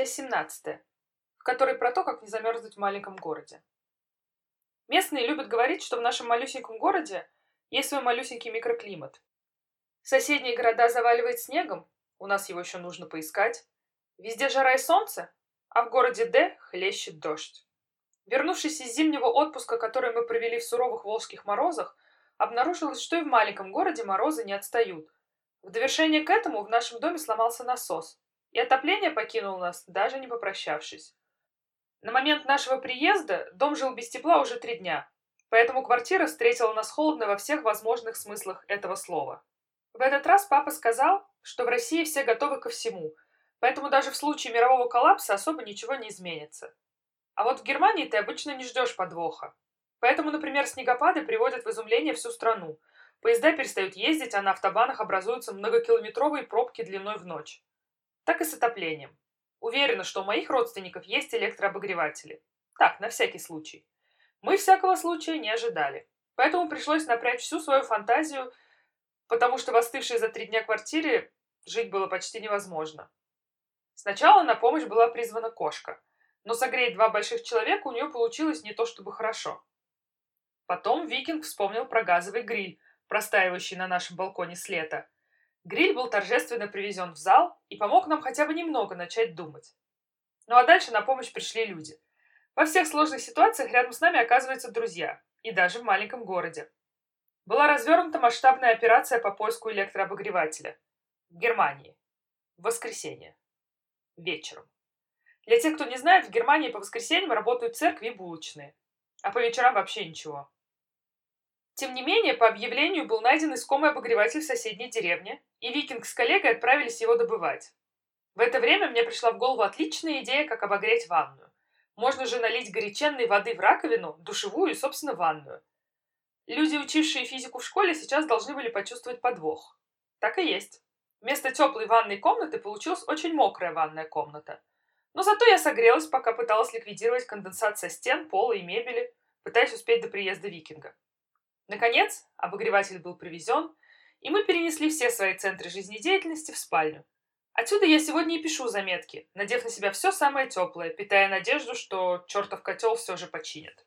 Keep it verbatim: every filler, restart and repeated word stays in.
Часть семнадцатая, в которой про то, как не замерзнуть в маленьком городе. Местные любят говорить, что в нашем малюсеньком городе есть свой малюсенький микроклимат. Соседние города заваливает снегом, у нас его еще нужно поискать. Везде жара и солнце, а в городе Д хлещет дождь. Вернувшись из зимнего отпуска, который мы провели в суровых волжских морозах, обнаружилось, что и в маленьком городе морозы не отстают. В довершение к этому в нашем доме сломался насос, и отопление покинуло нас, даже не попрощавшись. На момент нашего приезда дом жил без тепла уже три дня, поэтому квартира встретила нас холодно во всех возможных смыслах этого слова. В этот раз папа сказал, что в России все готовы ко всему, поэтому даже в случае мирового коллапса особо ничего не изменится. А вот в Германии ты обычно не ждешь подвоха. Поэтому, например, снегопады приводят в изумление всю страну. Поезда перестают ездить, а на автобанах образуются многокилометровые пробки длиной в ночь. Так и с отоплением. Уверена, что у моих родственников есть электрообогреватели. Так, на всякий случай. Мы всякого случая не ожидали. Поэтому пришлось напрячь всю свою фантазию, потому что в остывшей за три дня квартире жить было почти невозможно. Сначала на помощь была призвана кошка. Но согреть два больших человека у нее получилось не то чтобы хорошо. Потом Викинг вспомнил про газовый гриль, простаивающий на нашем балконе с лета. Гриль был торжественно привезен в зал и помог нам хотя бы немного начать думать. Ну а дальше на помощь пришли люди. Во всех сложных ситуациях рядом с нами оказываются друзья, и даже в маленьком городе. Была развернута масштабная операция по поиску электрообогревателя. В Германии. В воскресенье. Вечером. Для тех, кто не знает, в Германии по воскресеньям работают церкви и булочные. А по вечерам вообще ничего. Тем не менее, по объявлению был найден искомый обогреватель в соседней деревне, и Викинг с коллегой отправились его добывать. В это время мне пришла в голову отличная идея, как обогреть ванную. Можно же налить горяченной воды в раковину, душевую и, собственно, ванную. Люди, учившие физику в школе, сейчас должны были почувствовать подвох. Так и есть. Вместо теплой ванной комнаты получилась очень мокрая ванная комната. Но зато я согрелась, пока пыталась ликвидировать конденсат со стен, пола и мебели, пытаясь успеть до приезда Викинга. Наконец, обогреватель был привезен, и мы перенесли все свои центры жизнедеятельности в спальню. Отсюда я сегодня и пишу заметки, надев на себя все самое теплое, питая надежду, что чертов котел все же починят.